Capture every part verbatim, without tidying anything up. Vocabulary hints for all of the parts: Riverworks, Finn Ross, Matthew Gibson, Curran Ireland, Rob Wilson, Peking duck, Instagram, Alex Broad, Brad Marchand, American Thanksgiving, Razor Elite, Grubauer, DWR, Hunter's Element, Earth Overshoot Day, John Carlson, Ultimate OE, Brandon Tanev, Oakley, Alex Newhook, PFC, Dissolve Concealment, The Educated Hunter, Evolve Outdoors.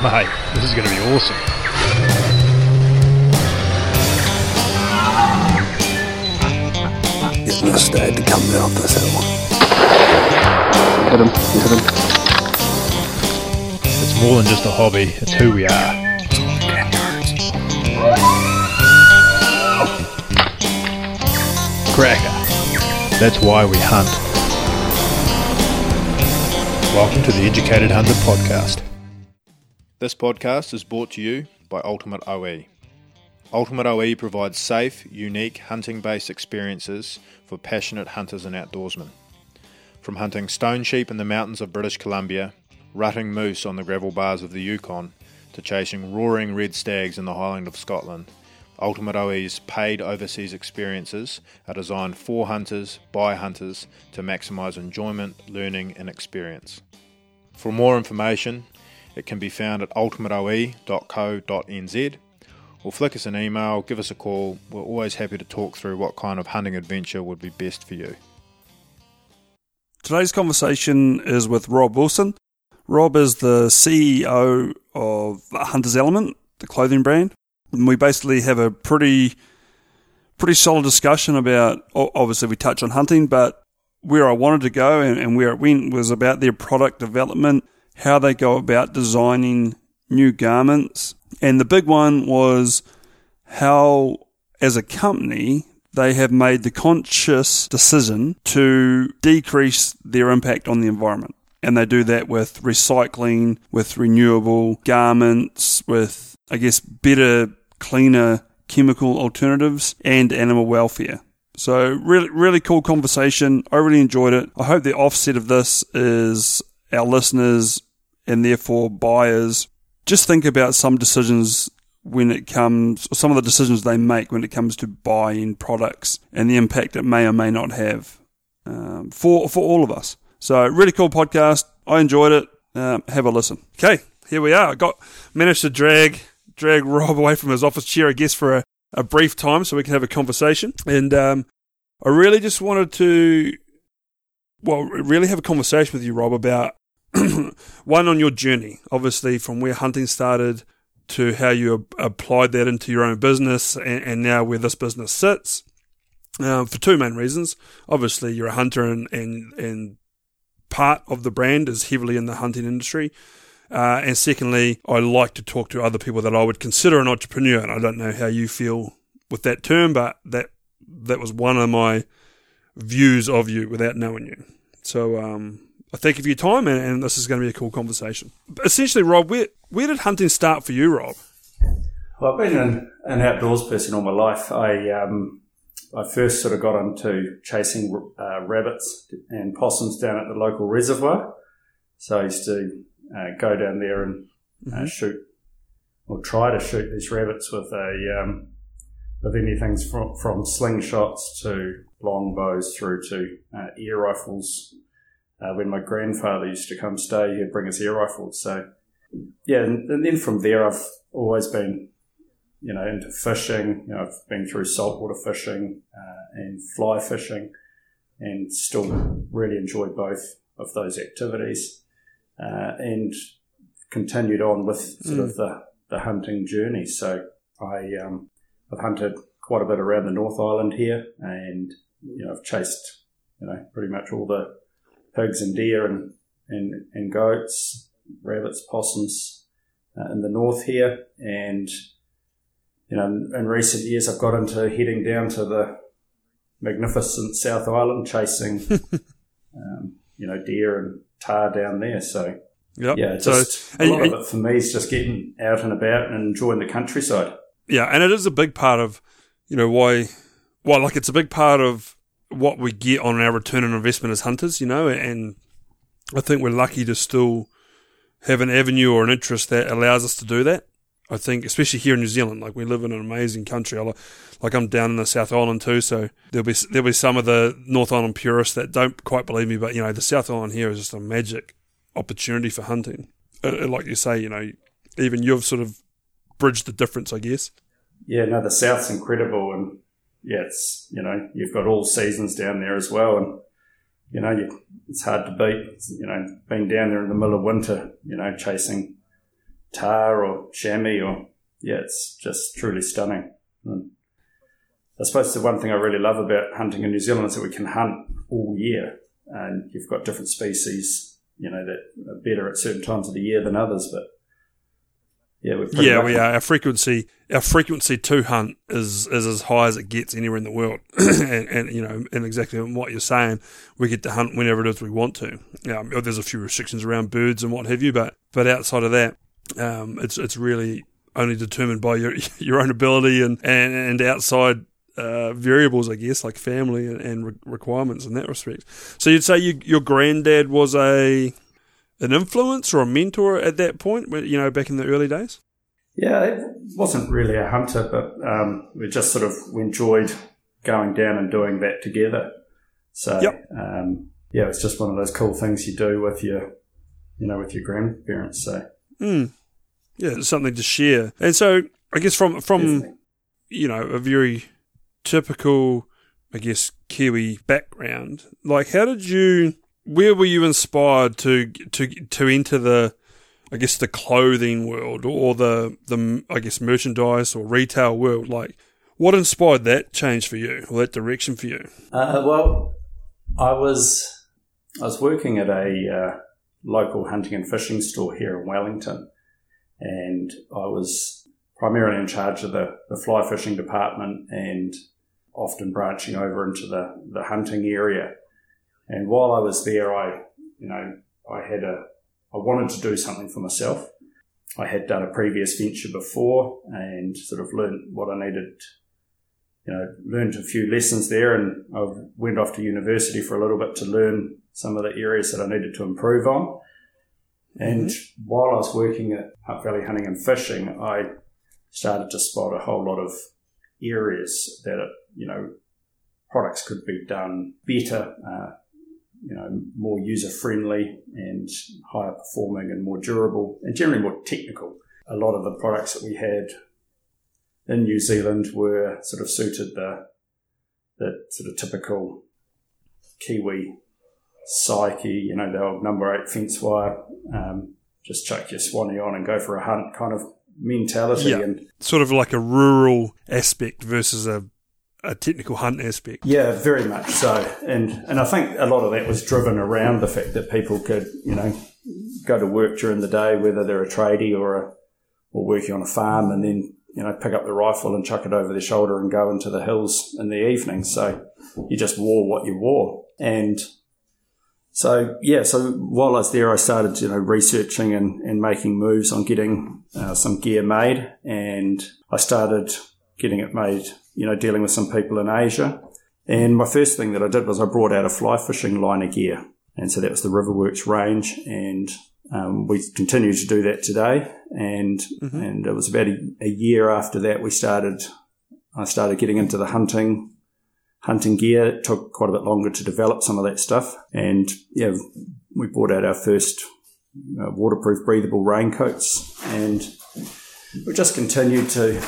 Mate, this is going to be awesome. It must have to come out this hill. Hit him, hit him. It's more than just a hobby, it's who we are. Cracker. That's why we hunt. Welcome to the Educated Hunter podcast. This podcast is brought to you by Ultimate O E. Ultimate O E provides safe, unique hunting-based experiences for passionate hunters and outdoorsmen. From hunting stone sheep in the mountains of British Columbia, rutting moose on the gravel bars of the Yukon, to chasing roaring red stags in the Highland of Scotland, Ultimate O E's paid overseas experiences are designed for hunters, by hunters, to maximise enjoyment, learning and experience. For more information, it can be found at ultimate o e dot co dot n z or flick us an email, give us a call. We're always happy to talk through what kind of hunting adventure would be best for you. Today's conversation is with Rob Wilson. Rob is the C E O of Hunter's Element, the clothing brand. And we basically have a pretty pretty solid discussion about, obviously we touch on hunting, but where I wanted to go and, and where it went was about their product development, how they go about designing new garments. And the big one was how, as a company, they have made the conscious decision to decrease their impact on the environment. And they do that with recycling, with renewable garments, with, I guess, better, cleaner chemical alternatives and animal welfare. So really, really cool conversation. I really enjoyed it. I hope the offset of this is our listeners and therefore buyers just think about some decisions when it comes, or some of the decisions they make when it comes to buying products and the impact it may or may not have um, for, for all of us. So really cool podcast. I enjoyed it. Um, have a listen. Okay, here we are. I got managed to drag drag Rob away from his office chair, I guess, for a, a brief time so we can have a conversation. And um, I really just wanted to, well, really have a conversation with you, Rob, about one, on your journey, obviously, from where hunting started to how you applied that into your own business and, and now where this business sits, um, for two main reasons. Obviously, you're a hunter and, and, and part of the brand is heavily in the hunting industry. Uh, and secondly, I like to talk to other people that I would consider an entrepreneur, and I don't know how you feel with that term, but that that was one of my views of you without knowing you. So um, I thank you for your time, and, and this is going to be a cool conversation. But essentially, Rob, where where did hunting start for you, Rob? Well, I've been an, an outdoors person all my life. I um, I first sort of got into chasing uh, rabbits and possums down at the local reservoir. So I used to Uh, go down there and uh, mm-hmm. shoot, or try to shoot these rabbits with a um, with anything from, from slingshots to longbows through to uh, air rifles. Uh, when my grandfather used to come stay, he'd bring us air rifles. So yeah, and, and then from there, I've always been, you know, into fishing. You know, I've been through saltwater fishing uh, and fly fishing, and still really enjoy both of those activities. Uh, and continued on with sort mm. of the, the hunting journey. So I, um, I've hunted quite a bit around the North Island here, and, you know, I've chased, you know, pretty much all the pigs and deer and, and, and goats, rabbits, possums uh, in the north here. And, you know, in, in recent years, I've got into heading down to the magnificent South Island, chasing, um, you know, deer and tar down there. So yep. yeah just so, and, a lot and, of it for me is just getting out and about and enjoying the countryside. Yeah, and it is a big part of, you know, why well like it's a big part of what we get on our return on investment as hunters, you know, and I think we're lucky to still have an avenue or an interest that allows us to do that. I think especially here in New Zealand, like we live in an amazing country. I, like I'm down in the South Island too, so there'll be there'll be some of the North Island purists that don't quite believe me, but you know the South Island here is just a magic opportunity for hunting. And like you say, you know, even you've sort of bridged the difference, I guess. Yeah, no, the South's incredible, and yeah, it's, you know, you've got all seasons down there as well, and you know you, it's hard to beat. You know, being down there in the middle of winter, you know, chasing tar or chamois or, yeah, it's just truly stunning. And I suppose the one thing I really love about hunting in New Zealand is that we can hunt all year, and you've got different species, you know, that are better at certain times of the year than others, but yeah, we're pretty yeah, lucky. we are. Our frequency, our frequency to hunt is, is as high as it gets anywhere in the world, and, and you know, and exactly what you're saying, we get to hunt whenever it is we want to. Yeah, you know, there's a few restrictions around birds and what have you, but but outside of that, um, it's it's really only determined by your your own ability and and, and outside uh, variables, I guess, like family and, and re- requirements in that respect. So you'd say you, your granddad was a an influence or a mentor at that point, you know, back in the early days? Yeah, it wasn't really a hunter, but um, we just sort of enjoyed going down and doing that together. So, yep. um, yeah, it's just one of those cool things you do with your, you know, with your grandparents. So, mm. yeah, it's something to share. And so, I guess from from Definitely. you know, a very typical, I guess, Kiwi background, like how did you? Where were you inspired to to to enter the, I guess, the clothing world or the, the I guess, merchandise or retail world? Like, what inspired that change for you or that direction for you? Uh, well, I was I was working at a uh, local hunting and fishing store here in Wellington, and I was primarily in charge of the, the fly fishing department and often branching over into the, the hunting area. And while I was there, I, you know, I had a, I wanted to do something for myself. I had done a previous venture before and sort of learned what I needed, you know, learned a few lessons there, and I went off to university for a little bit to learn some of the areas that I needed to improve on. And mm-hmm. while I was working at Hutt Valley Hunting and Fishing, I started to spot a whole lot of areas that, you know, products could be done better, uh, you know, more user-friendly and higher performing and more durable and generally more technical. A lot of the products that we had in New Zealand were sort of suited the the sort of typical Kiwi psyche, you know, the old number eight fence wire, um, just chuck your swanee on and go for a hunt kind of mentality. Yeah. And sort of like a rural aspect versus a a technical hunt aspect. Yeah, very much so. And and I think a lot of that was driven around the fact that people could, you know, go to work during the day, whether they're a tradie or a, or working on a farm, and then, you know, pick up the rifle and chuck it over their shoulder and go into the hills in the evening. So you just wore what you wore. And so, yeah, so while I was there, I started, you know, researching and, and making moves on getting uh, some gear made. And I started getting it made, you know, dealing with some people in Asia. And my first thing that I did was I brought out a fly fishing line of gear. And so that was the Riverworks range. And um, we continue to do that today. And mm-hmm. and it was about a, a year after that we started, I started getting into the hunting, hunting gear. It took quite a bit longer to develop some of that stuff. And yeah, we brought out our first uh, waterproof breathable raincoats. And we just continued to...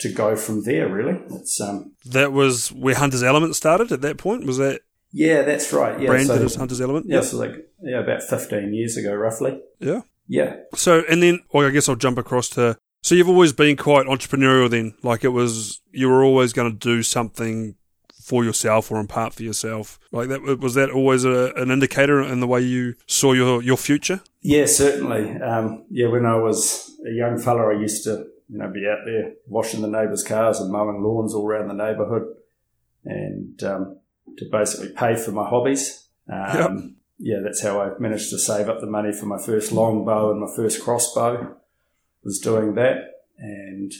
to go from there, really. It's um that was where Hunter's Element started at that point, was that? Yeah, that's right. Yeah, branded so, as Hunter's Element. Yeah, yeah. So like yeah, about fifteen years ago, roughly. Yeah, yeah. So and then, well, I guess I'll jump across to. So you've always been quite entrepreneurial, then. Like it was, you were always going to do something for yourself or in part for yourself. Like that was that always a, an indicator in the way you saw your your future? Yeah, certainly. Um, yeah, when I was a young fella, I used to, you know, be out there washing the neighbours' cars and mowing lawns all around the neighbourhood and um, to basically pay for my hobbies. Um, yep. Yeah, that's how I managed to save up the money for my first longbow and my first crossbow, was doing that, and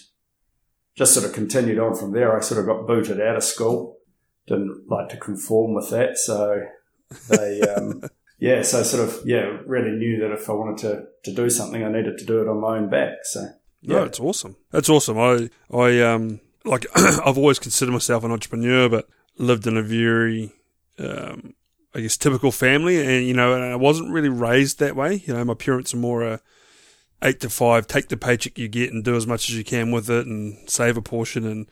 just sort of continued on from there. I sort of got booted out of school, didn't like to conform with that. So they, um, yeah, so sort of, yeah, really knew that if I wanted to, to do something, I needed to do it on my own back, so... Yeah. No, it's awesome. It's awesome. I, I, um, like, I've always considered myself an entrepreneur, but lived in a very, um, I guess, typical family. And, you know, and I wasn't really raised that way. You know, my parents are more uh, eight to five, take the paycheck you get and do as much as you can with it and save a portion and,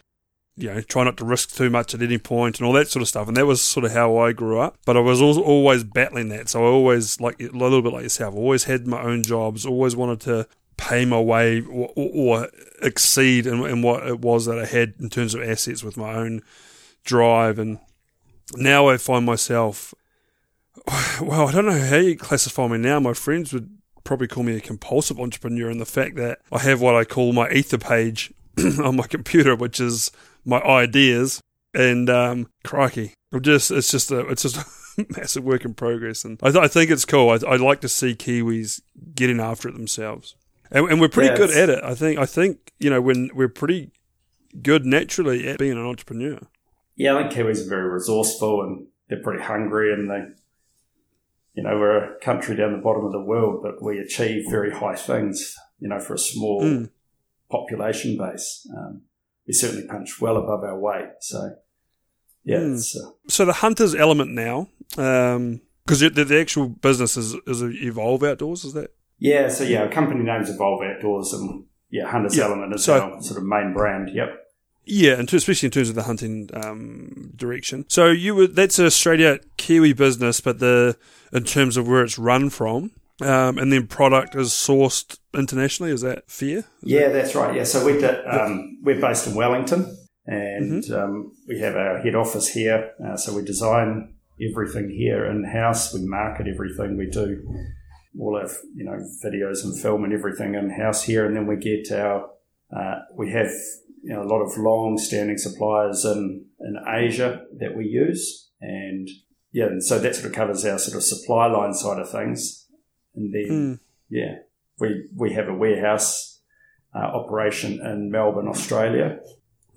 you know, try not to risk too much at any point and all that sort of stuff. And that was sort of how I grew up. But I was always battling that. So I always, like, a little bit like yourself, always had my own jobs, always wanted to pay my way or, or, or exceed in, in what it was that I had in terms of assets with my own drive. And now I find myself, well, I don't know how you classify me now. My friends would probably call me a compulsive entrepreneur, in the fact that I have what I call my ether page on my computer, which is my ideas. And um, crikey, I'm just it's just a it's just a massive work in progress, and I, th- I think it's cool. I, I like to see Kiwis getting after it themselves, and, and we're pretty yes. good at it. I think I think you know when we're pretty good naturally at being an entrepreneur. Yeah, I think Kiwis are very resourceful, and they're pretty hungry, and they, you know, we're a country down the bottom of the world, but we achieve very high things, you know, for a small mm. population base. Um, we certainly punch well above our weight, so. Yeah. Mm. Uh, so the Hunter's Element now, because um, the, the actual business is, is Evolve Outdoors, is that? Yeah. So yeah, our company name's Evolve Outdoors, and yeah, Hunter's yeah. Element is so, our sort of main brand. Yep. Yeah, and to, especially in terms of the hunting um, direction. So you were that's a straight out Kiwi business, but the in terms of where it's run from, um, and then product is sourced internationally. Is that fair? Is yeah, that- that's right. Yeah. So we did, um, we're based in Wellington. And mm-hmm. um, we have our head office here, uh, so we design everything here in-house. We market everything. We do all our, you know, videos and film and everything in-house here. And then we get our, uh, we have you know, a lot of long-standing suppliers in, in Asia that we use. And, yeah, and so that sort of covers our sort of supply line side of things. And then, mm. yeah, we, we have a warehouse uh, operation in Melbourne, Australia.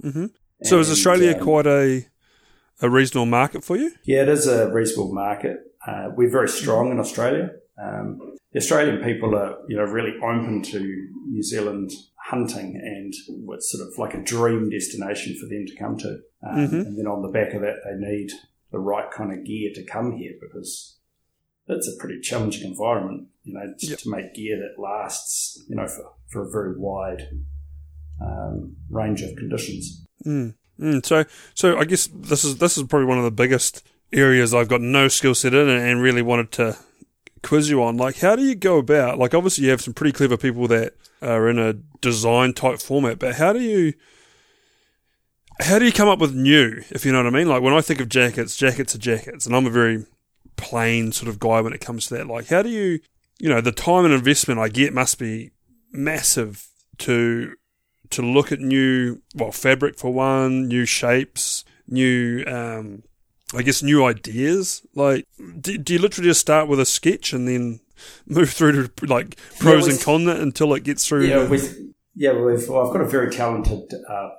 Mm-hmm. So and, is Australia um, quite a a reasonable market for you? Yeah, it is a reasonable market. Uh, we're very strong in Australia. Um, the Australian people are, you know, really open to New Zealand hunting, and it's sort of like a dream destination for them to come to. Um, mm-hmm. And then on the back of that, they need the right kind of gear to come here, because it's a pretty challenging environment, you know, to, yep. to make gear that lasts, you know, for, for a very wide Um, range of conditions. Mm, mm, so, so I guess this is this is probably one of the biggest areas I've got no skill set in, and, and really wanted to quiz you on. Like, how do you go about? Like, obviously, you have some pretty clever people that are in a design type format, but how do you how do you come up with new? If you know what I mean. Like, when I think of jackets, jackets are jackets, and I'm a very plain sort of guy when it comes to that. Like, how do you, you know, the time and investment I get must be massive to to look at new, well, fabric for one, new shapes, new, um, I guess, new ideas. Like, do, do you literally just start with a sketch and then move through to, like, pros yeah, and cons until it gets through? Yeah, we've, yeah we've, well, I've got a very talented uh,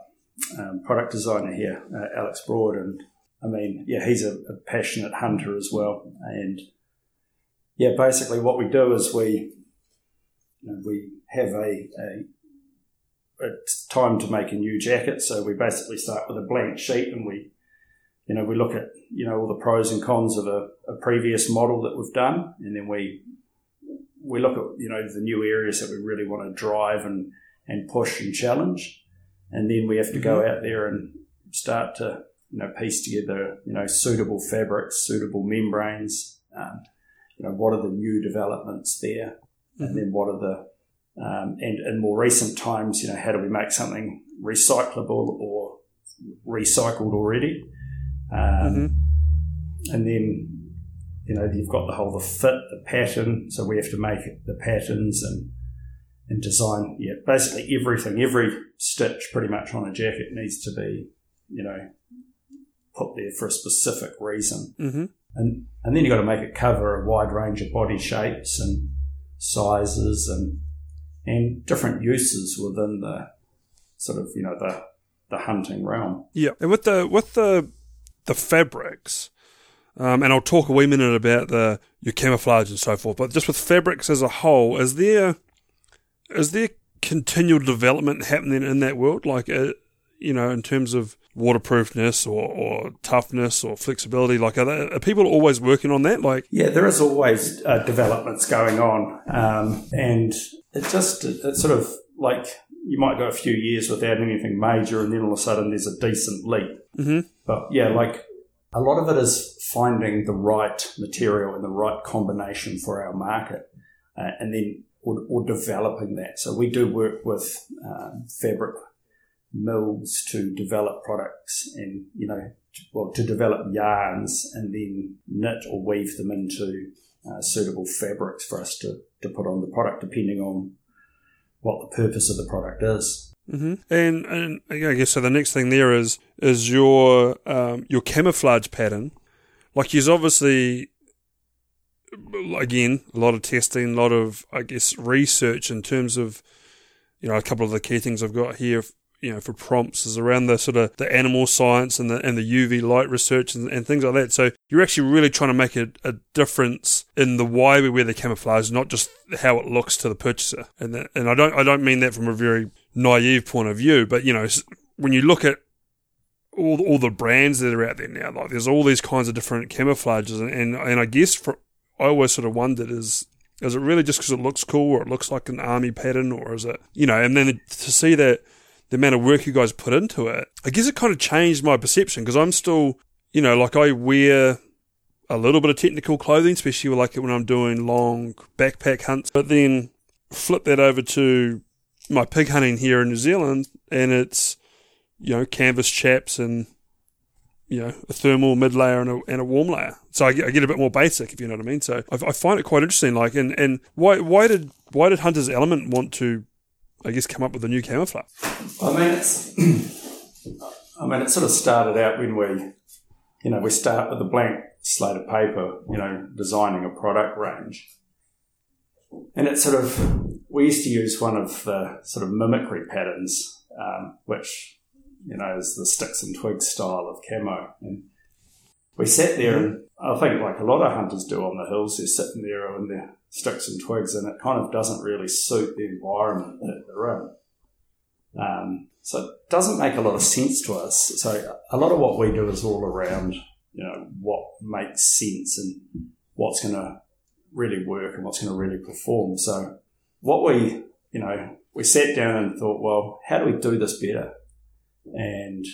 um, product designer here, uh, Alex Broad, and, I mean, yeah, he's a, a passionate hunter as well. And, yeah, basically what we do is we, you know, we have a... a it's time to make a new jacket, so we basically start with a blank sheet, and we, you know, we look at, you know, all the pros and cons of a, a previous model that we've done, and then we we look at, you know, the new areas that we really want to drive and, and push and challenge, and then we have to go out there and start to, you know, piece together, you know, suitable fabrics, suitable membranes, um, you know, what are the new developments there, mm-hmm. and then what are the Um, and in more recent times, you know, how do we make something recyclable or recycled already? Um, mm-hmm. And then, you know, you've got the whole the fit, the pattern. So we have to make the patterns and and design. Yeah, basically everything, every stitch, pretty much on a jacket needs to be, you know, put there for a specific reason. Mm-hmm. And and then you've got to make it cover a wide range of body shapes and sizes and. And different uses within the sort of, you know, the the hunting realm. Yeah, and with the with the the fabrics, um, and I'll talk a wee minute about the your camouflage and so forth. But just with fabrics as a whole, is there is there continual development happening in that world? Like, uh, you know, in terms of waterproofness or, or toughness or flexibility. Like, are, they, are people always working on that? Like, yeah, there is always uh, developments going on, um, and. It just, it's sort of like you might go a few years without anything major, and then all of a sudden there's a decent leap. Mm-hmm. But yeah, like a lot of it is finding the right material and the right combination for our market. Uh, and then or, or developing that. So we do work with um, fabric mills to develop products and, you know, to, well, to develop yarns and then knit or weave them into uh, suitable fabrics for us to, to put on the product, depending on what the purpose of the product is. Mm-hmm. And, and I guess so the next thing there is is your um, your camouflage pattern. Like, you've obviously, again, a lot of testing, a lot of, I guess, research in terms of, you know, a couple of the key things I've got here, you know, for prompts is around the sort of the animal science and the and the U V light research and, and things like that. So you're actually really trying to make a, a difference in the why we wear the camouflage, not just how it looks to the purchaser. And that, and I don't I don't mean that from a very naive point of view, but, you know, when you look at all all the brands that are out there now, like, there's all these kinds of different camouflages, and and, and I guess for, I always sort of wondered is. Is it really just because it looks cool, or it looks like an army pattern, or is it, you know, and then to see that the amount of work you guys put into it, I guess it kind of changed my perception, because I'm still, you know, like, I wear a little bit of technical clothing, especially like when I'm doing long backpack hunts, but then flip that over to my pig hunting here in New Zealand, and it's, you know, canvas chaps and, you know, a thermal mid layer and a, and a warm layer. So I get, I get a bit more basic, if you know what I mean. So I, I find it quite interesting. Like, and, and why why did why did Hunter's Element want to, I guess, come up with a new camouflage? I mean, it's, I mean, it sort of started out when we, you know, we start with a blank slate of paper, you know, designing a product range, and it sort of, we used to use one of the sort of mimicry patterns, um, which, you know, is the sticks and twigs style of camo. And we sat there, and I think, like a lot of hunters do on the hills, they're sitting there on their sticks and twigs, and it kind of doesn't really suit the environment that they're in. Um, so it doesn't make a lot of sense to us. So a lot of what we do is all around, you know, what makes sense and what's going to really work and what's going to really perform. So what we, you know, we sat down and thought, well, how do we do this better? And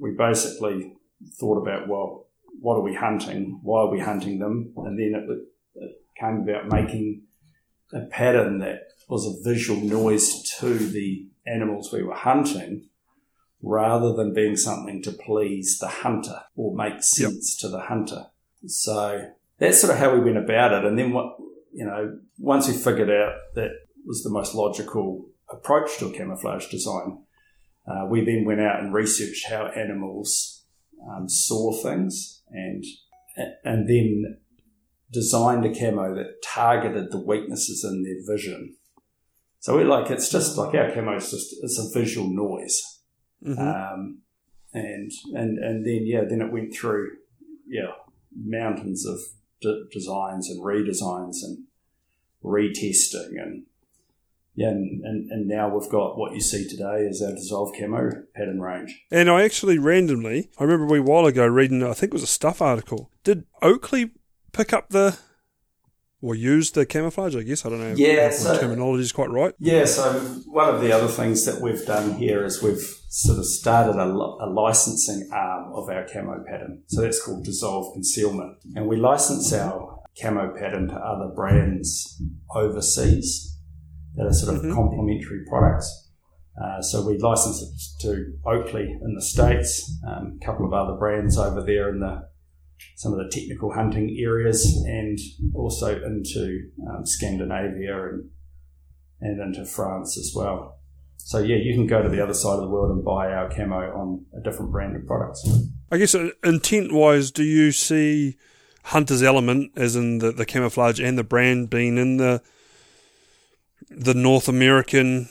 we basically thought about, well, what are we hunting? Why are we hunting them? And then it, it came about making a pattern that was a visual noise to the animals we were hunting, rather than being something to please the hunter or make sense, yep, to the hunter. So that's sort of how we went about it. And then, what, you know, once we figured out that was the most logical approach to a camouflage design, Uh, we then went out and researched how animals um, saw things, and and then designed a camo that targeted the weaknesses in their vision. So we like it's just like our camo is just it's a visual noise, mm-hmm. um, and and and then yeah, then it went through yeah mountains of d- designs and redesigns and retesting and. Yeah, and, and, and now we've got what you see today is our Dissolve Camo pattern range. And I actually randomly, I remember a wee while ago reading, I think it was a Stuff article. Did Oakley pick up the, or use the camouflage, I guess? I don't know yeah, if so, the terminology is quite right. Yeah, so one of the other things that we've done here is we've sort of started a, a licensing arm of our camo pattern. So that's called Dissolve Concealment. And we license our camo pattern to other brands overseas that are sort of mm-hmm. complementary products. Uh, so we license it to Oakley in the States, um, a couple of other brands over there in the some of the technical hunting areas, and also into um, Scandinavia and and into France as well. So yeah, you can go to the other side of the world and buy our camo on a different brand of products. I guess uh, intent-wise, do you see Hunter's Element, as in the, the camouflage and the brand, being in the the North American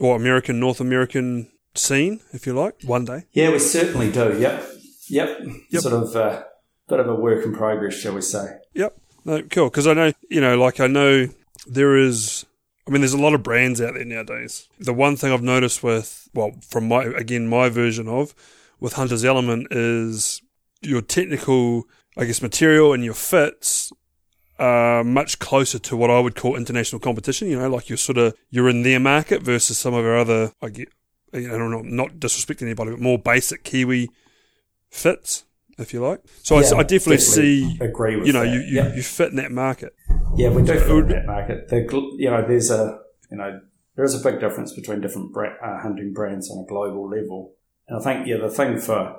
or American North American scene, if you like, one day? Yeah, we certainly do. Yep, yep. yep. Sort of a bit of a work in progress, shall we say? Yep. No, cool. Because I know, you know, like I know there is. I mean, there's a lot of brands out there nowadays. The one thing I've noticed with, well, from my again my version of with Hunter's Element is your technical, I guess, material and your fits. Uh, much closer to what I would call international competition, you know, like you're sort of, you're in their market versus some of our other, I get, you know, not, not disrespecting anybody, but more basic Kiwi fits, if you like. So yeah, I, I definitely, definitely see, agree with you know, that. you, you, yep. you fit in that market. Yeah, we do food market. The, you know, there's a you know there is a big difference between different brand, uh, hunting brands on a global level, and I think yeah the thing for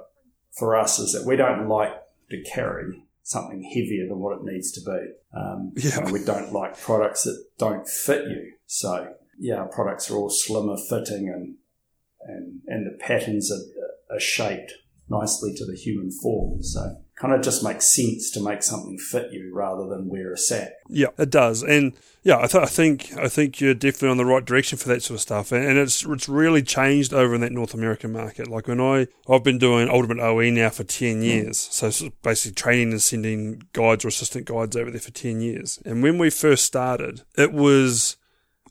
for us is that we don't like to carry something heavier than what it needs to be. Um, yeah. You know, we don't like products that don't fit you. So yeah, our products are all slimmer fitting and and and the patterns are, are shaped nicely to the human form. So kind of just makes sense to make something fit you rather than wear a sack. Yeah, it does. And yeah, I, th- I think I think you're definitely on the right direction for that sort of stuff. And, and it's it's really changed over in that North American market. Like when I, I've been doing Ultimate O E now for ten years. Mm. So it's basically training and sending guides or assistant guides over there for ten years. And when we first started, it was,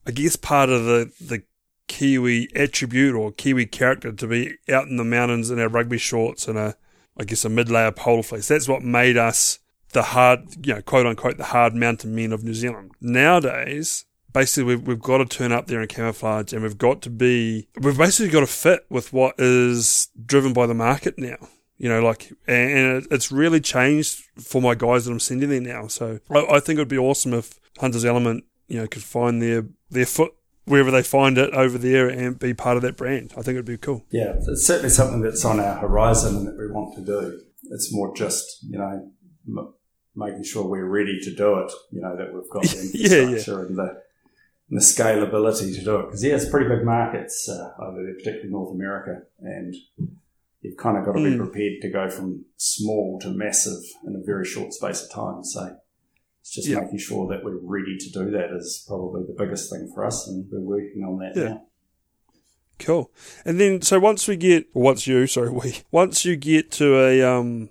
I guess, part of the, the Kiwi attribute or Kiwi character to be out in the mountains in our rugby shorts and a I guess a mid-layer polar fleece. That's what made us the hard, you know, quote-unquote, the hard mountain men of New Zealand. Nowadays, basically, we've, we've got to turn up there in camouflage and we've got to be... We've basically got to fit with what is driven by the market now. You know, like... And it's really changed for my guys that I'm sending there now. So I, I think it would be awesome if Hunter's Element, you know, could find their, their foot wherever they find it over there and be part of that brand. I think it'd be cool. Yeah, it's certainly something that's on our horizon and that we want to do. It's more just, you know, m- making sure we're ready to do it, you know, that we've got the infrastructure yeah, yeah. And, the, and the scalability to do it. Because, yeah, it's pretty big markets uh, over there, particularly North America, and you've kind of got to be mm. prepared to go from small to massive in a very short space of time, so... It's just yeah. making sure that we're ready to do that is probably the biggest thing for us, and we're working on that yeah. now. Cool. And then, so once we get, once you, sorry, we, once you get to a, um,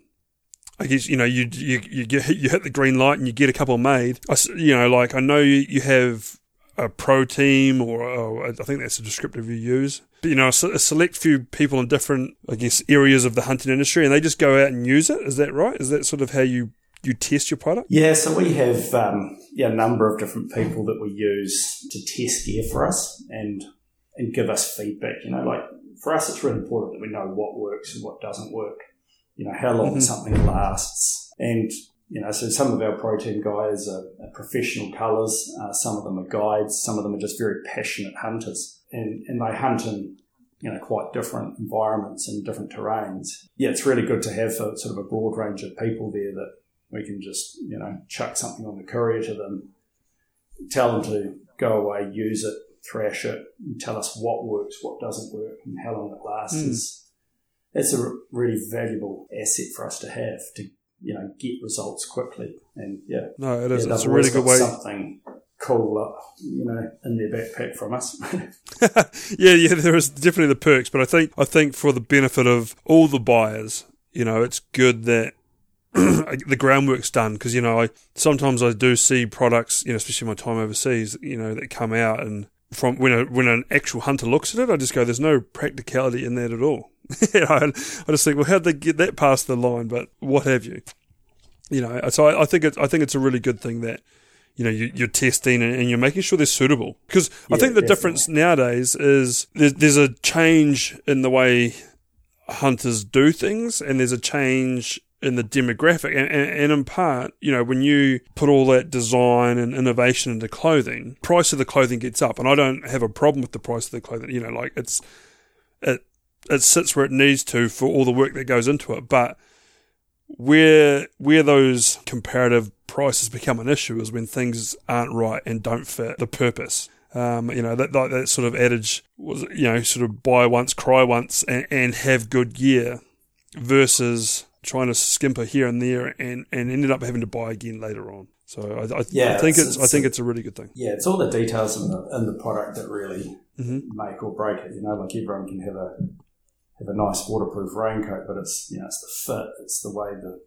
I guess, you know, you you you, get, you hit the green light and you get a couple made. I, you know, like I know you, you have a pro team, or, or I think that's a descriptive you use. But, you know, a select few people in different, I guess, areas of the hunting industry, and they just go out and use it. Is that right? Is that sort of how you? You test your product? Yeah, so we have um, yeah, a number of different people that we use to test gear for us and and give us feedback. You know, like for us, it's really important that we know what works and what doesn't work. You know, how long mm-hmm. something lasts, and you know, so some of our pro team guys are, are professional colours. Uh, some of them are guides. Some of them are just very passionate hunters, and and they hunt in you know quite different environments and different terrains. Yeah, it's really good to have a, sort of a broad range of people there that. We can just, you know, chuck something on the courier to them, tell them to go away, use it, thrash it, and tell us what works, what doesn't work, and how long it lasts. Mm. It's a really valuable asset for us to have to, you know, get results quickly. And, yeah. No, it is. Yeah, it's a really good way. Something cool up, you know, in their backpack from us. yeah, yeah, there is definitely the perks. But I think, I think for the benefit of all the buyers, you know, it's good that, the groundwork's done because you know I sometimes I do see products you know especially my time overseas you know that come out and from when a, when an actual hunter looks at it I just go there's no practicality in that at all. you know, I, I just think well how'd they get that past the line but what have you you know so I, I think it's I think it's a really good thing that you know you, you're testing and, and you're making sure they're suitable because yeah, I think the definitely. difference nowadays is there's, there's a change in the way hunters do things and there's a change in the demographic and, and, and in part you know when you put all that design and innovation into clothing price of the clothing gets up and I don't have a problem with the price of the clothing you know like it's it it sits where it needs to for all the work that goes into it but where where those comparative prices become an issue is when things aren't right and don't fit the purpose. Um, you know, that, that that sort of adage was you know sort of buy once cry once and, and have good gear versus trying to skimper here and there, and, and ended up having to buy again later on. So I, I, yeah, I think it's, it's I think it's a really good thing. Yeah, it's all the details in the in the product that really mm-hmm. make or break it. You know, like everyone can have a have a nice waterproof raincoat, but it's you know it's the fit, it's the way the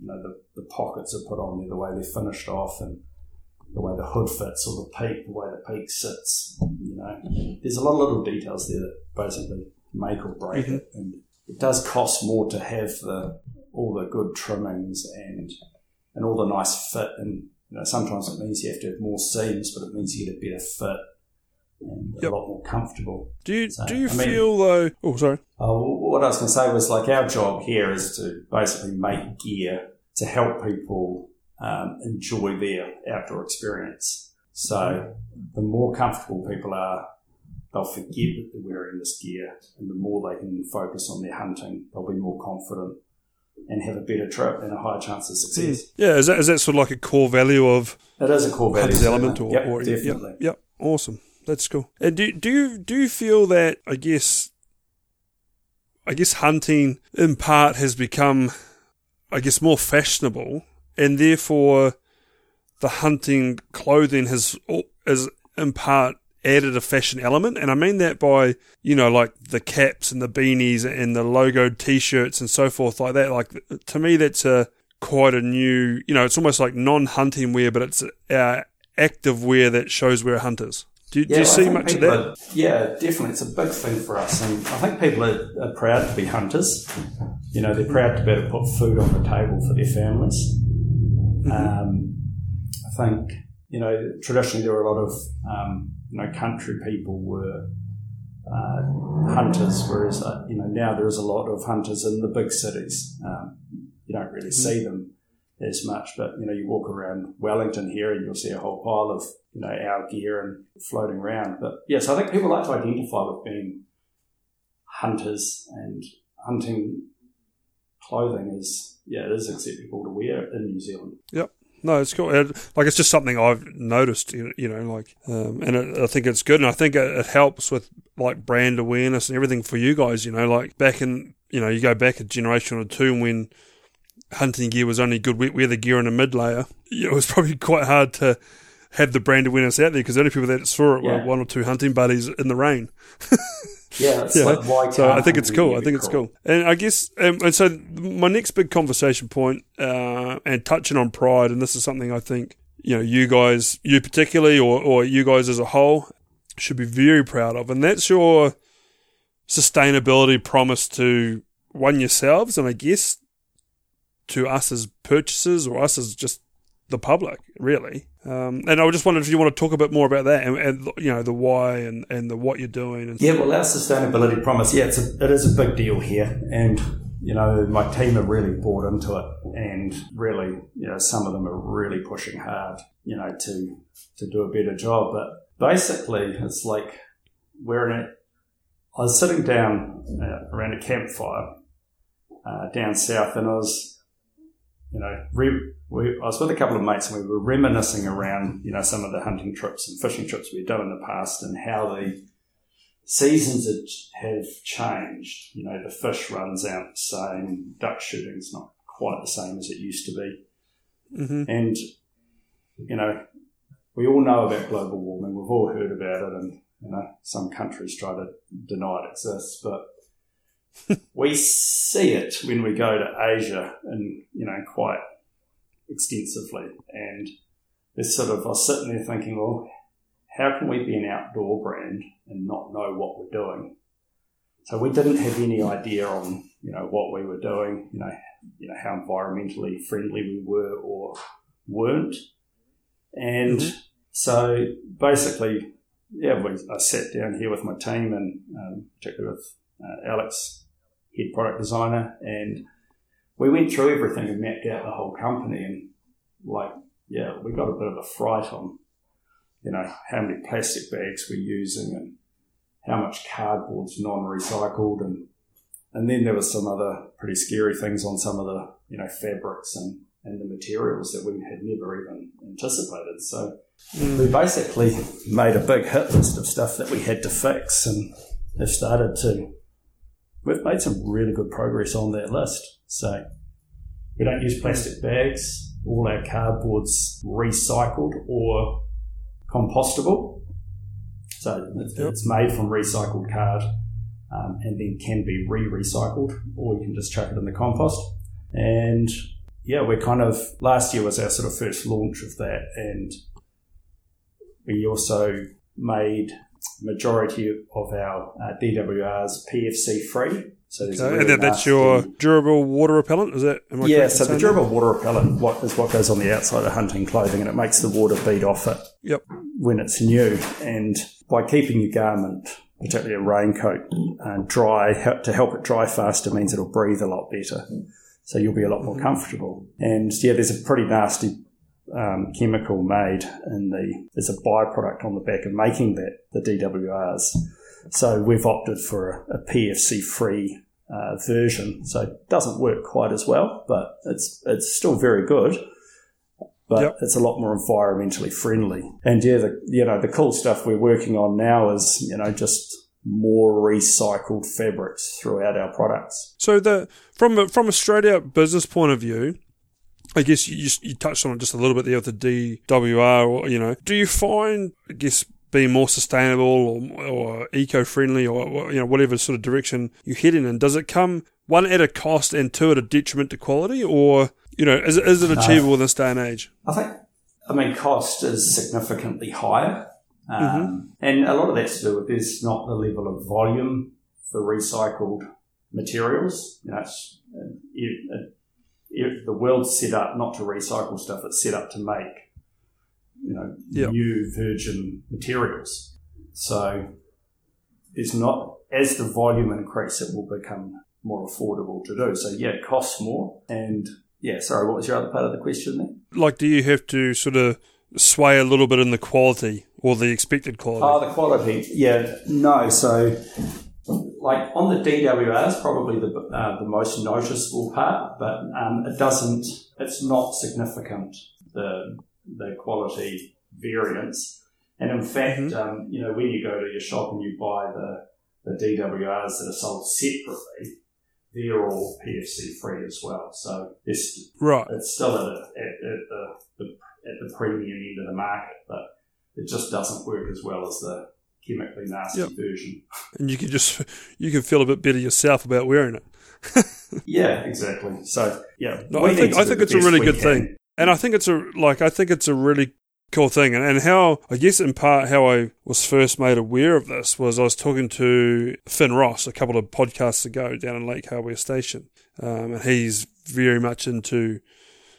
you know the, the pockets are put on there, the way they're finished off, and the way the hood fits or the peak, the way the peak sits. You know, there's a lot of little details there that basically make or break mm-hmm. it, and it does cost more to have the all the good trimmings and and all the nice fit and you know, sometimes it means you have to have more seams but it means you get a better fit and yep. a lot more comfortable. Do you so, do you I feel mean, though oh sorry uh, what I was going to say was like our job here is to basically make gear to help people um, enjoy their outdoor experience. So the more comfortable people are, they'll forget that they're wearing this gear, and the more they can focus on their hunting, they'll be more confident and have a better trip and a higher chance of success. Yeah, is that, is that sort of like a core value of... It is a core value. Hunter's Element or... Yep, or, definitely. Yep, yep, awesome. That's cool. And do, do, you, do you feel that, I guess, I guess hunting in part has become, I guess, more fashionable, and therefore the hunting clothing has is in part added a fashion element? And I mean that by, you know, like the caps and the beanies and the logoed t-shirts and so forth like that. Like, to me, that's a quite a new, you know, it's almost like non-hunting wear, but it's uh, active wear that shows we're hunters. Do, yeah, do you see much of that? Are, yeah, definitely. It's a big thing for us. And I think people are, are proud to be hunters. You know, they're proud to be able to put food on the table for their families. Mm-hmm. Um, I think, you know, traditionally there were a lot of, um, you know, country people were uh, hunters, whereas, uh, you know, now there is a lot of hunters in the big cities. Um, you don't really mm-hmm. see them as much, but, you know, you walk around Wellington here and you'll see a whole pile of, you know, our gear and floating around. But yes, yeah, so I think people like to identify with being hunters, and hunting clothing is, yeah, it is acceptable to wear in New Zealand. Yep. No, it's cool. Like, it's just something I've noticed, you know, like, um, and it, I think it's good. And I think it, it helps with, like, brand awareness and everything for you guys, you know, like back in, you know, you go back a generation or two when hunting gear was only good wet weather gear in a mid layer. It was probably quite hard to have the brand awareness out there because the only people that saw it yeah. were one or two hunting buddies in the rain. Yeah, it's yeah. like, why so I think it's cool. I think it's cool. And I guess, um, and so my next big conversation point, uh, and touching on pride, and this is something I think, you know, you guys, you particularly, or, or you guys as a whole, should be very proud of, and that's your sustainability promise to, one, yourselves, and I guess to us as purchasers, or us as just the public, really. Um, and I just wondered if you want to talk a bit more about that, and, and you know, the why and, and the what you're doing. And yeah, well, our sustainability promise, yeah, it's a, it is a big deal here, and you know, my team are really bought into it, and really, you know, some of them are really pushing hard, you know, to to do a better job. But basically, it's like we're in it. I was sitting down uh, around a campfire uh, down south, and I was. You know, re- we, I was with a couple of mates and we were reminiscing around, you know, some of the hunting trips and fishing trips we'd done in the past and how the seasons have changed. You know, the fish runs out the same, duck shooting's not quite the same as it used to be. Mm-hmm. And, you know, we all know about global warming. We've all heard about it, and, you know, some countries try to deny it exists, but we see it when we go to Asia, and you know, quite extensively. And it's sort of, I was sitting there thinking, well, how can we be an outdoor brand and not know what we're doing? So we didn't have any idea on, you know, what we were doing, you know, you know how environmentally friendly we were or weren't. And mm-hmm. so basically, yeah, we, I sat down here with my team, and um, particularly with Uh, Alex, head product designer, and we went through everything and mapped out the whole company, and like, yeah, we got a bit of a fright on, you know, how many plastic bags we're using and how much cardboard's non-recycled, and and then there was some other pretty scary things on some of the, you know, fabrics and, and the materials that we had never even anticipated. So we basically made a big hit list of stuff that we had to fix, and have started to. We've made some really good progress on that list. So we don't use plastic bags. All our cardboard's recycled or compostable. So it's made from recycled card, um, and then can be re-recycled, or you can just chuck it in the compost. And yeah, we're kind of, last year was our sort of first launch of that. And we also made majority of our uh, D W Rs P F C free, so there's okay. a really and that's your durable water repellent, is that? Am I yeah, so the durable that? water repellent what is what goes on the outside of hunting clothing, and it makes the water bead off it. Yep. When it's new, and by keeping your garment, particularly a raincoat, uh, dry to help it dry faster means it'll breathe a lot better, so you'll be a lot more mm-hmm. comfortable. And yeah, there's a pretty nasty um, chemical made in the as a byproduct on the back of making that, the D W Rs. So we've opted for a, a P F C-free uh, version. So it doesn't work quite as well, but it's it's still very good. But yep. It's a lot more environmentally friendly. And yeah, the, you know, the cool stuff we're working on now is, you know, just more recycled fabrics throughout our products. So the from from a straight out business point of view, I guess you you touched on it just a little bit there with the D W R. You know, do you find, I guess, being more sustainable or, or eco-friendly or, you know, whatever sort of direction you're heading in, does it come one at a cost and two at a detriment to quality, or, you know, is, is it achievable uh, in this day and age? I think, I mean, cost is significantly higher. Um, mm-hmm. And a lot of that's to do with there's not the level of volume for recycled materials. You know, it's, it, it, the world's set up not to recycle stuff. It's set up to make, you know, yep. new virgin materials. So it's not, as the volume increases, it will become more affordable to do. So, yeah, it costs more. And... yeah, sorry, what was your other part of the question then? Like, do you have to sort of sway a little bit in the quality or the expected quality? Oh, the quality, yeah, no. So, like, on the D W R is probably the uh, the most noticeable part, but um, it doesn't, it's not significant, the the quality variance. And in fact, mm-hmm. um, you know, when you go to your shop and you buy the, the D W Rs that are sold separately, they're all P F C free as well, so it's right. It's still at, a, at, at the, the at the premium end of the market, but it just doesn't work as well as the chemically nasty yep. version. And you can just you can feel a bit better yourself about wearing it. Yeah, exactly. So yeah, no, I think I think it's a really good thing, and I think it's a like I think it's a really cool thing. And, and how, I guess in part, how I was first made aware of this was I was talking to Finn Ross a couple of podcasts ago down in Lake Hardware Station. Um, and he's very much into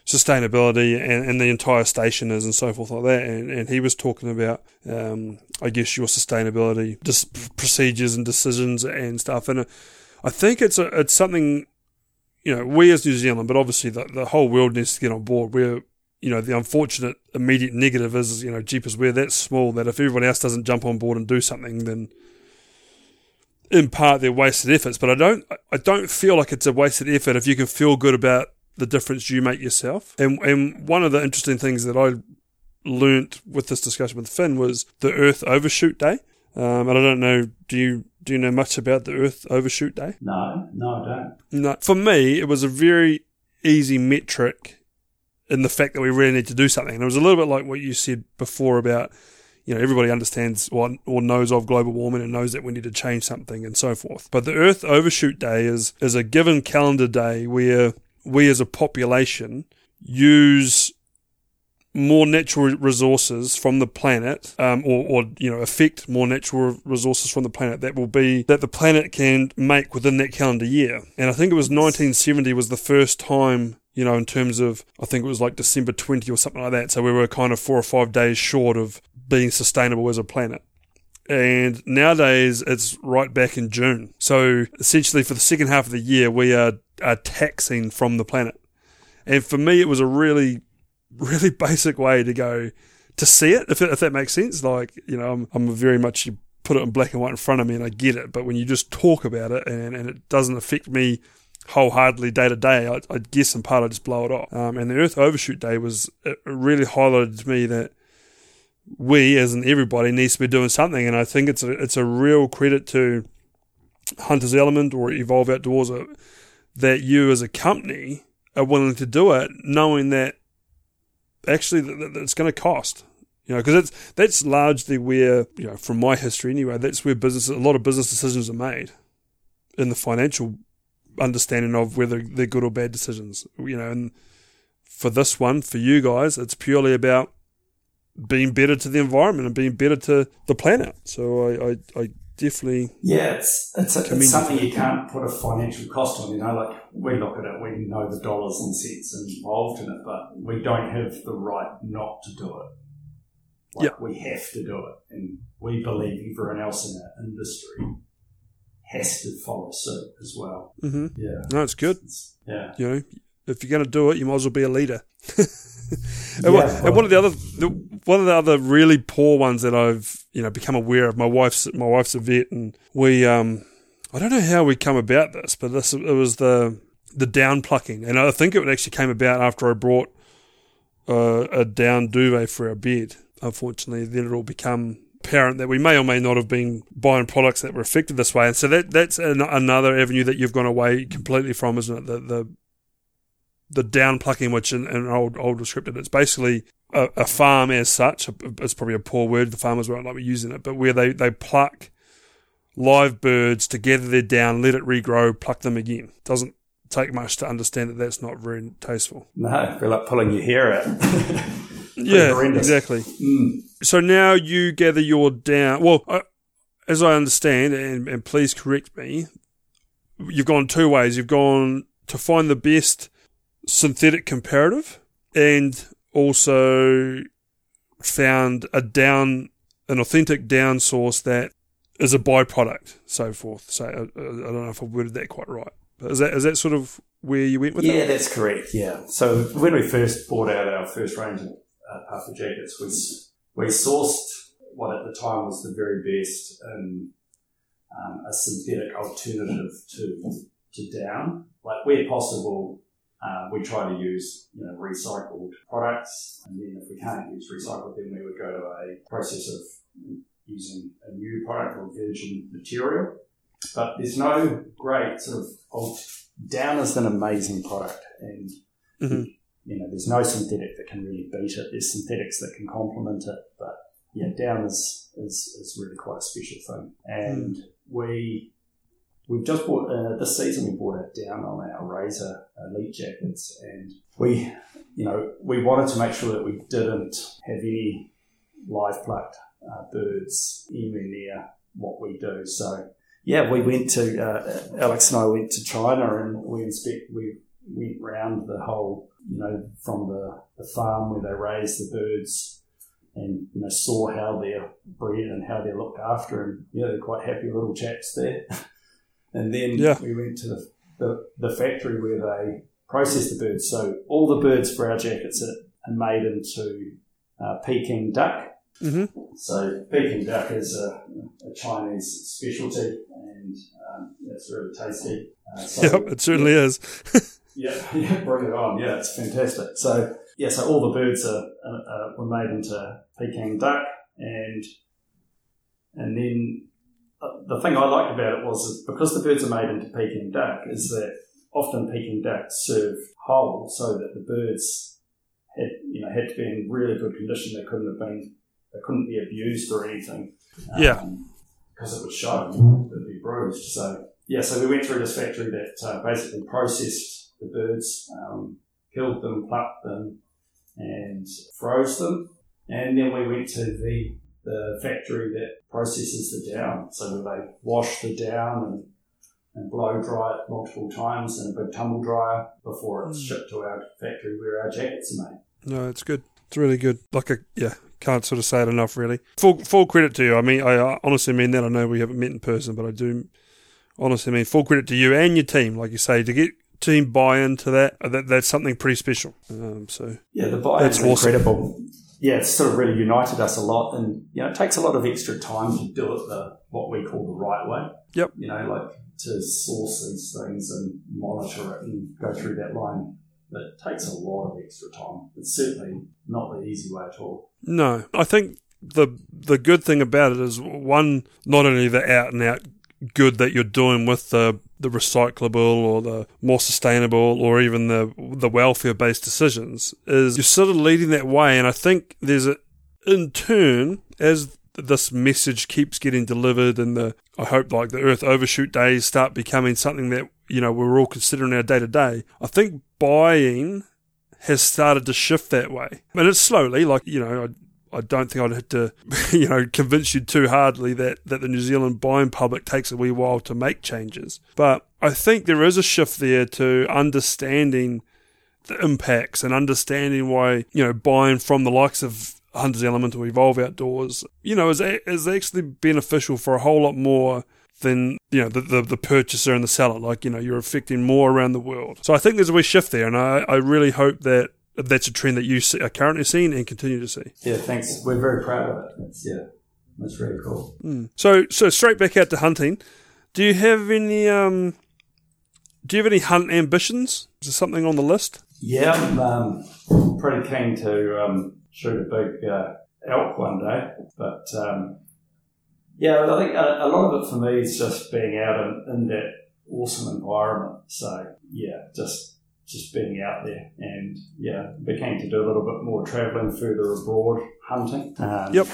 sustainability and, and the entire station is and so forth like that. And, and he was talking about, um, I guess, your sustainability dis- procedures and decisions and stuff. And I think it's a, it's something, you know, we as New Zealand, but obviously the, the whole world needs to get on board. We're You know, the unfortunate immediate negative is, you know, jeepers, we're that small that if everyone else doesn't jump on board and do something, then in part they're wasted efforts. But I don't, I don't feel like it's a wasted effort if you can feel good about the difference you make yourself. And and one of the interesting things that I learnt with this discussion with Finn was the Earth Overshoot Day. Um, and I don't know, do you do you know much about the Earth Overshoot Day? No, no, I don't. No, for me, it was a very easy metric. In the fact that we really need to do something. And it was a little bit like what you said before about, you know, everybody understands or, or knows of global warming and knows that we need to change something and so forth. But the Earth Overshoot Day is is a given calendar day where we as a population use more natural resources from the planet um, or, or, you know, affect more natural resources from the planet that will be, that the planet can make within that calendar year. And I think it was nineteen seventy was the first time, you know, in terms of, I think it was like December twentieth or something like that. So we were kind of four or five days short of being sustainable as a planet. And nowadays it's right back in June. So essentially for the second half of the year, we are, are taxing from the planet. And for me, it was a really, really basic way to go to see it, if, if that makes sense. Like, you know, I'm, I'm very much, you put it in black and white in front of me and I get it. But when you just talk about it and, and it doesn't affect me wholeheartedly day to day, I, I guess in part I just blow it off. Um, and the Earth Overshoot Day was, it really highlighted to me that we, as in everybody, needs to be doing something. And I think it's a, it's a real credit to Hunter's Element or Evolve Outdoors uh, that you as a company are willing to do it, knowing that actually th- th- it's going to cost. You know, because it's that's largely where, you know, from my history anyway, that's where business, a lot of business decisions are made in the financial understanding of whether they're good or bad decisions, you know. And for this one, for you guys, it's purely about being better to the environment and being better to the planet. So I, I, I definitely yeah, it's it's, a, it's something you can't put a financial cost on. You know, like we look at it, we know the dollars and cents involved in it, but we don't have the right not to do it. Like yep. we have to do it, and we believe everyone else in our industry has to follow suit as well. Mm-hmm. Yeah, no, it's good. It's, yeah, you know, if you're going to do it, you might as well be a leader. and yeah, one, one of the other, the, one of the other really poor ones that I've, you know, become aware of. My wife's, my wife's a vet, and we, um, I don't know how we come about this, but this it was the the down plucking, and I think it actually came about after I brought uh, a down duvet for our bed. Unfortunately, then it all become apparent that we may or may not have been buying products that were affected this way, and so that that's an, another avenue that you've gone away completely from, isn't it? The the the down plucking, which in an old old descriptive, it's basically a, a farm as such. It's probably a poor word. The farmers won't like me using it, but where they, they pluck live birds to gather their down, let it regrow, pluck them again. Doesn't take much to understand that that's not very tasteful. No, you're like pulling your hair out. Yeah, horrendous. Exactly. Mm. So now you gather your down. Well, I, as I understand, and, and please correct me, you've gone two ways. You've gone to find the best synthetic comparative, and also found a down, an authentic down source that is a byproduct, so forth. So I, I don't know if I worded that quite right. But is that is that sort of where you went with yeah, that? Yeah, that's correct. Yeah. So when we first bought out our first range of uh, puffer jackets, we we sourced what at the time was the very best in um, a synthetic alternative to to down, like where possible. Uh, we try to use, you know, recycled products, and then if we can't use recycled, then we would go to a process of using a new product or virgin material. But there's no great sort of oh, down is an amazing product, and mm-hmm. you know, there's no synthetic that can really beat it. There's synthetics that can complement it, but yeah, down is is, is really quite a special thing, and mm. we. We've just bought, uh, this season we bought it down on our Razor Elite jackets, and we, you know, we wanted to make sure that we didn't have any live plucked uh, birds anywhere near what we do. So, yeah, we went to, uh, Alex and I went to China, and we inspect, we went round the whole, you know, from the, the farm where they raise the birds, and, you know, saw how they're bred and how they're looked after, and, you know, they're quite happy little chaps there. And then yeah. we went to the, the the factory where they process the birds. So all the birds for our jackets are made into uh, Peking duck. Mm-hmm. So Peking duck is a, a Chinese specialty, and um, it's really tasty. Uh, so, yep, it certainly yeah. is. yeah, yeah, bring it on. Yeah, it's fantastic. So, yeah, so all the birds are, are, are were made into Peking duck, and and then... The thing I liked about it was because the birds are made into Peking duck is that often Peking duck serve whole, so that the birds had, you know, had to be in really good condition. They couldn't have been, they couldn't be abused or anything. Um, yeah, because it would show, it'd be bruised. So yeah, so we went through this factory that uh, basically processed the birds, um, killed them, plucked them, and froze them, and then we went to the the factory that processes the down. So they wash the down and, and blow dry it multiple times in a big tumble dryer before it's shipped to our factory where our jackets are made. No, it's good. It's really good. Like, a, yeah, can't sort of say it enough, really. Full full credit to you. I mean, I honestly mean that. I know we haven't met in person, but I do honestly mean full credit to you and your team, like you say, to get team buy-in to that. that that's something pretty special. Um, so yeah, the buy-in is incredible. Awesome. Yeah, it's sort of really united us a lot, and you know, it takes a lot of extra time to do it the what we call the right way. Yep. You know, like to source these things and monitor it and go through that line. But it takes a lot of extra time. It's certainly not the easy way at all. No. I think the the good thing about it is, one, not only the out and out good that you're doing with the the recyclable or the more sustainable or even the the welfare-based decisions, is you're sort of leading that way. And I think there's a, in turn, as this message keeps getting delivered, and the I hope like the Earth Overshoot Days start becoming something that, you know, we're all considering our day-to-day, I think buying has started to shift that way. And it's slowly, like, you know, I, I don't think I'd have to, you know, convince you too hardly that, that the New Zealand buying public takes a wee while to make changes. But I think there is a shift there to understanding the impacts and understanding why, you know, buying from the likes of Hunter's Element or Evolve Outdoors, you know, is is actually beneficial for a whole lot more than, you know, the, the, the purchaser and the seller. Like, you know, you're affecting more around the world. So I think there's a wee shift there, and I, I really hope that that's a trend that you are currently seeing and continue to see. Yeah, thanks. We're very proud of it. That's, yeah, that's very cool. Mm. So, so straight back out to hunting. Do you have any? Um, do you have any hunt ambitions? Is there something on the list? Yeah, I'm um, pretty keen to um, shoot a big uh, elk one day, but um, yeah, I think a, a lot of it for me is just being out in, in that awesome environment. So yeah, just. Just being out there, and yeah, became to do a little bit more travelling further abroad, hunting. Um, yep.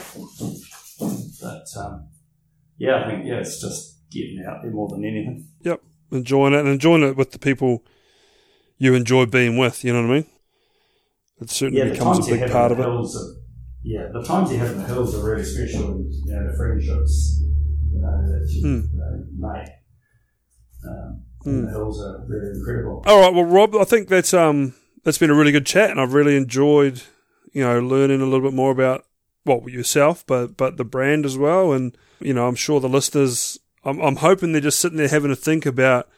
But um, yeah, I think yeah, it's just getting out there more than anything. Yep, enjoying it and enjoying it with the people you enjoy being with. You know what I mean? It certainly yeah, becomes a big part of it. Are, yeah, the times you have in the hills are really special. And, you know, the friendships you know, that you, mm. you know, make. Um, Mm. The hills are really incredible. All right, well, Rob, I think that's um that's been a really good chat, and I've really enjoyed, you know, learning a little bit more about well yourself, but but the brand as well, and you know, I'm sure the listeners, I'm I'm hoping they're just sitting there having to think about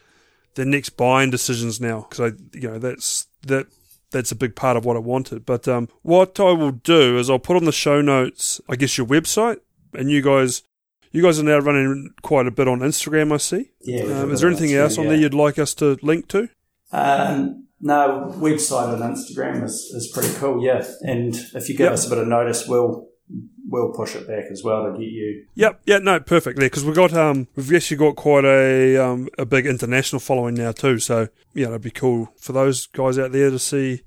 their next buying decisions now, because I, you know, that's that that's a big part of what I wanted. But um, what I will do is I'll put on the show notes, I guess, your website, and you guys. You guys are now running quite a bit on Instagram, I see. Yeah. Um, is there anything else yeah. on there you'd like us to link to? Um, no, website and Instagram is, is pretty cool, yeah. And if you give yep. us a bit of notice, we'll we'll push it back as well to get you. Yep. Yeah. No. Perfect. Because we got um we've actually got quite a um a big international following now too. So yeah, it'd be cool for those guys out there to see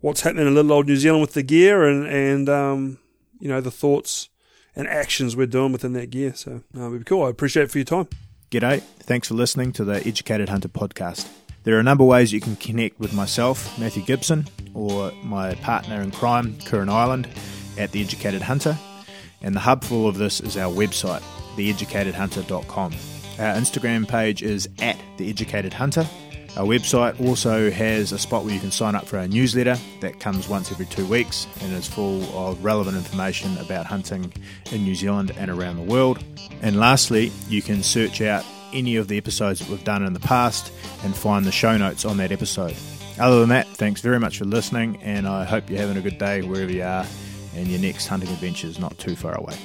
what's happening in little old New Zealand with the gear and and um you know the thoughts. And actions we're doing within that gear. So no, it'd be cool. I appreciate it for your time. G'day. Thanks for listening to the Educated Hunter podcast. There are a number of ways you can connect with myself, Matthew Gibson, or my partner in crime, Curran Ireland, at The Educated Hunter. And the hub for all of this is our website, the educated hunter dot com. Our Instagram page is at The Educated Hunter. Our website also has a spot where you can sign up for our newsletter that comes once every two weeks and is full of relevant information about hunting in New Zealand and around the world. And lastly, you can search out any of the episodes that we've done in the past and find the show notes on that episode. Other than that, thanks very much for listening, and I hope you're having a good day wherever you are and your next hunting adventure is not too far away.